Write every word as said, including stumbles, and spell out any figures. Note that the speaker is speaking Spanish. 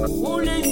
Hola.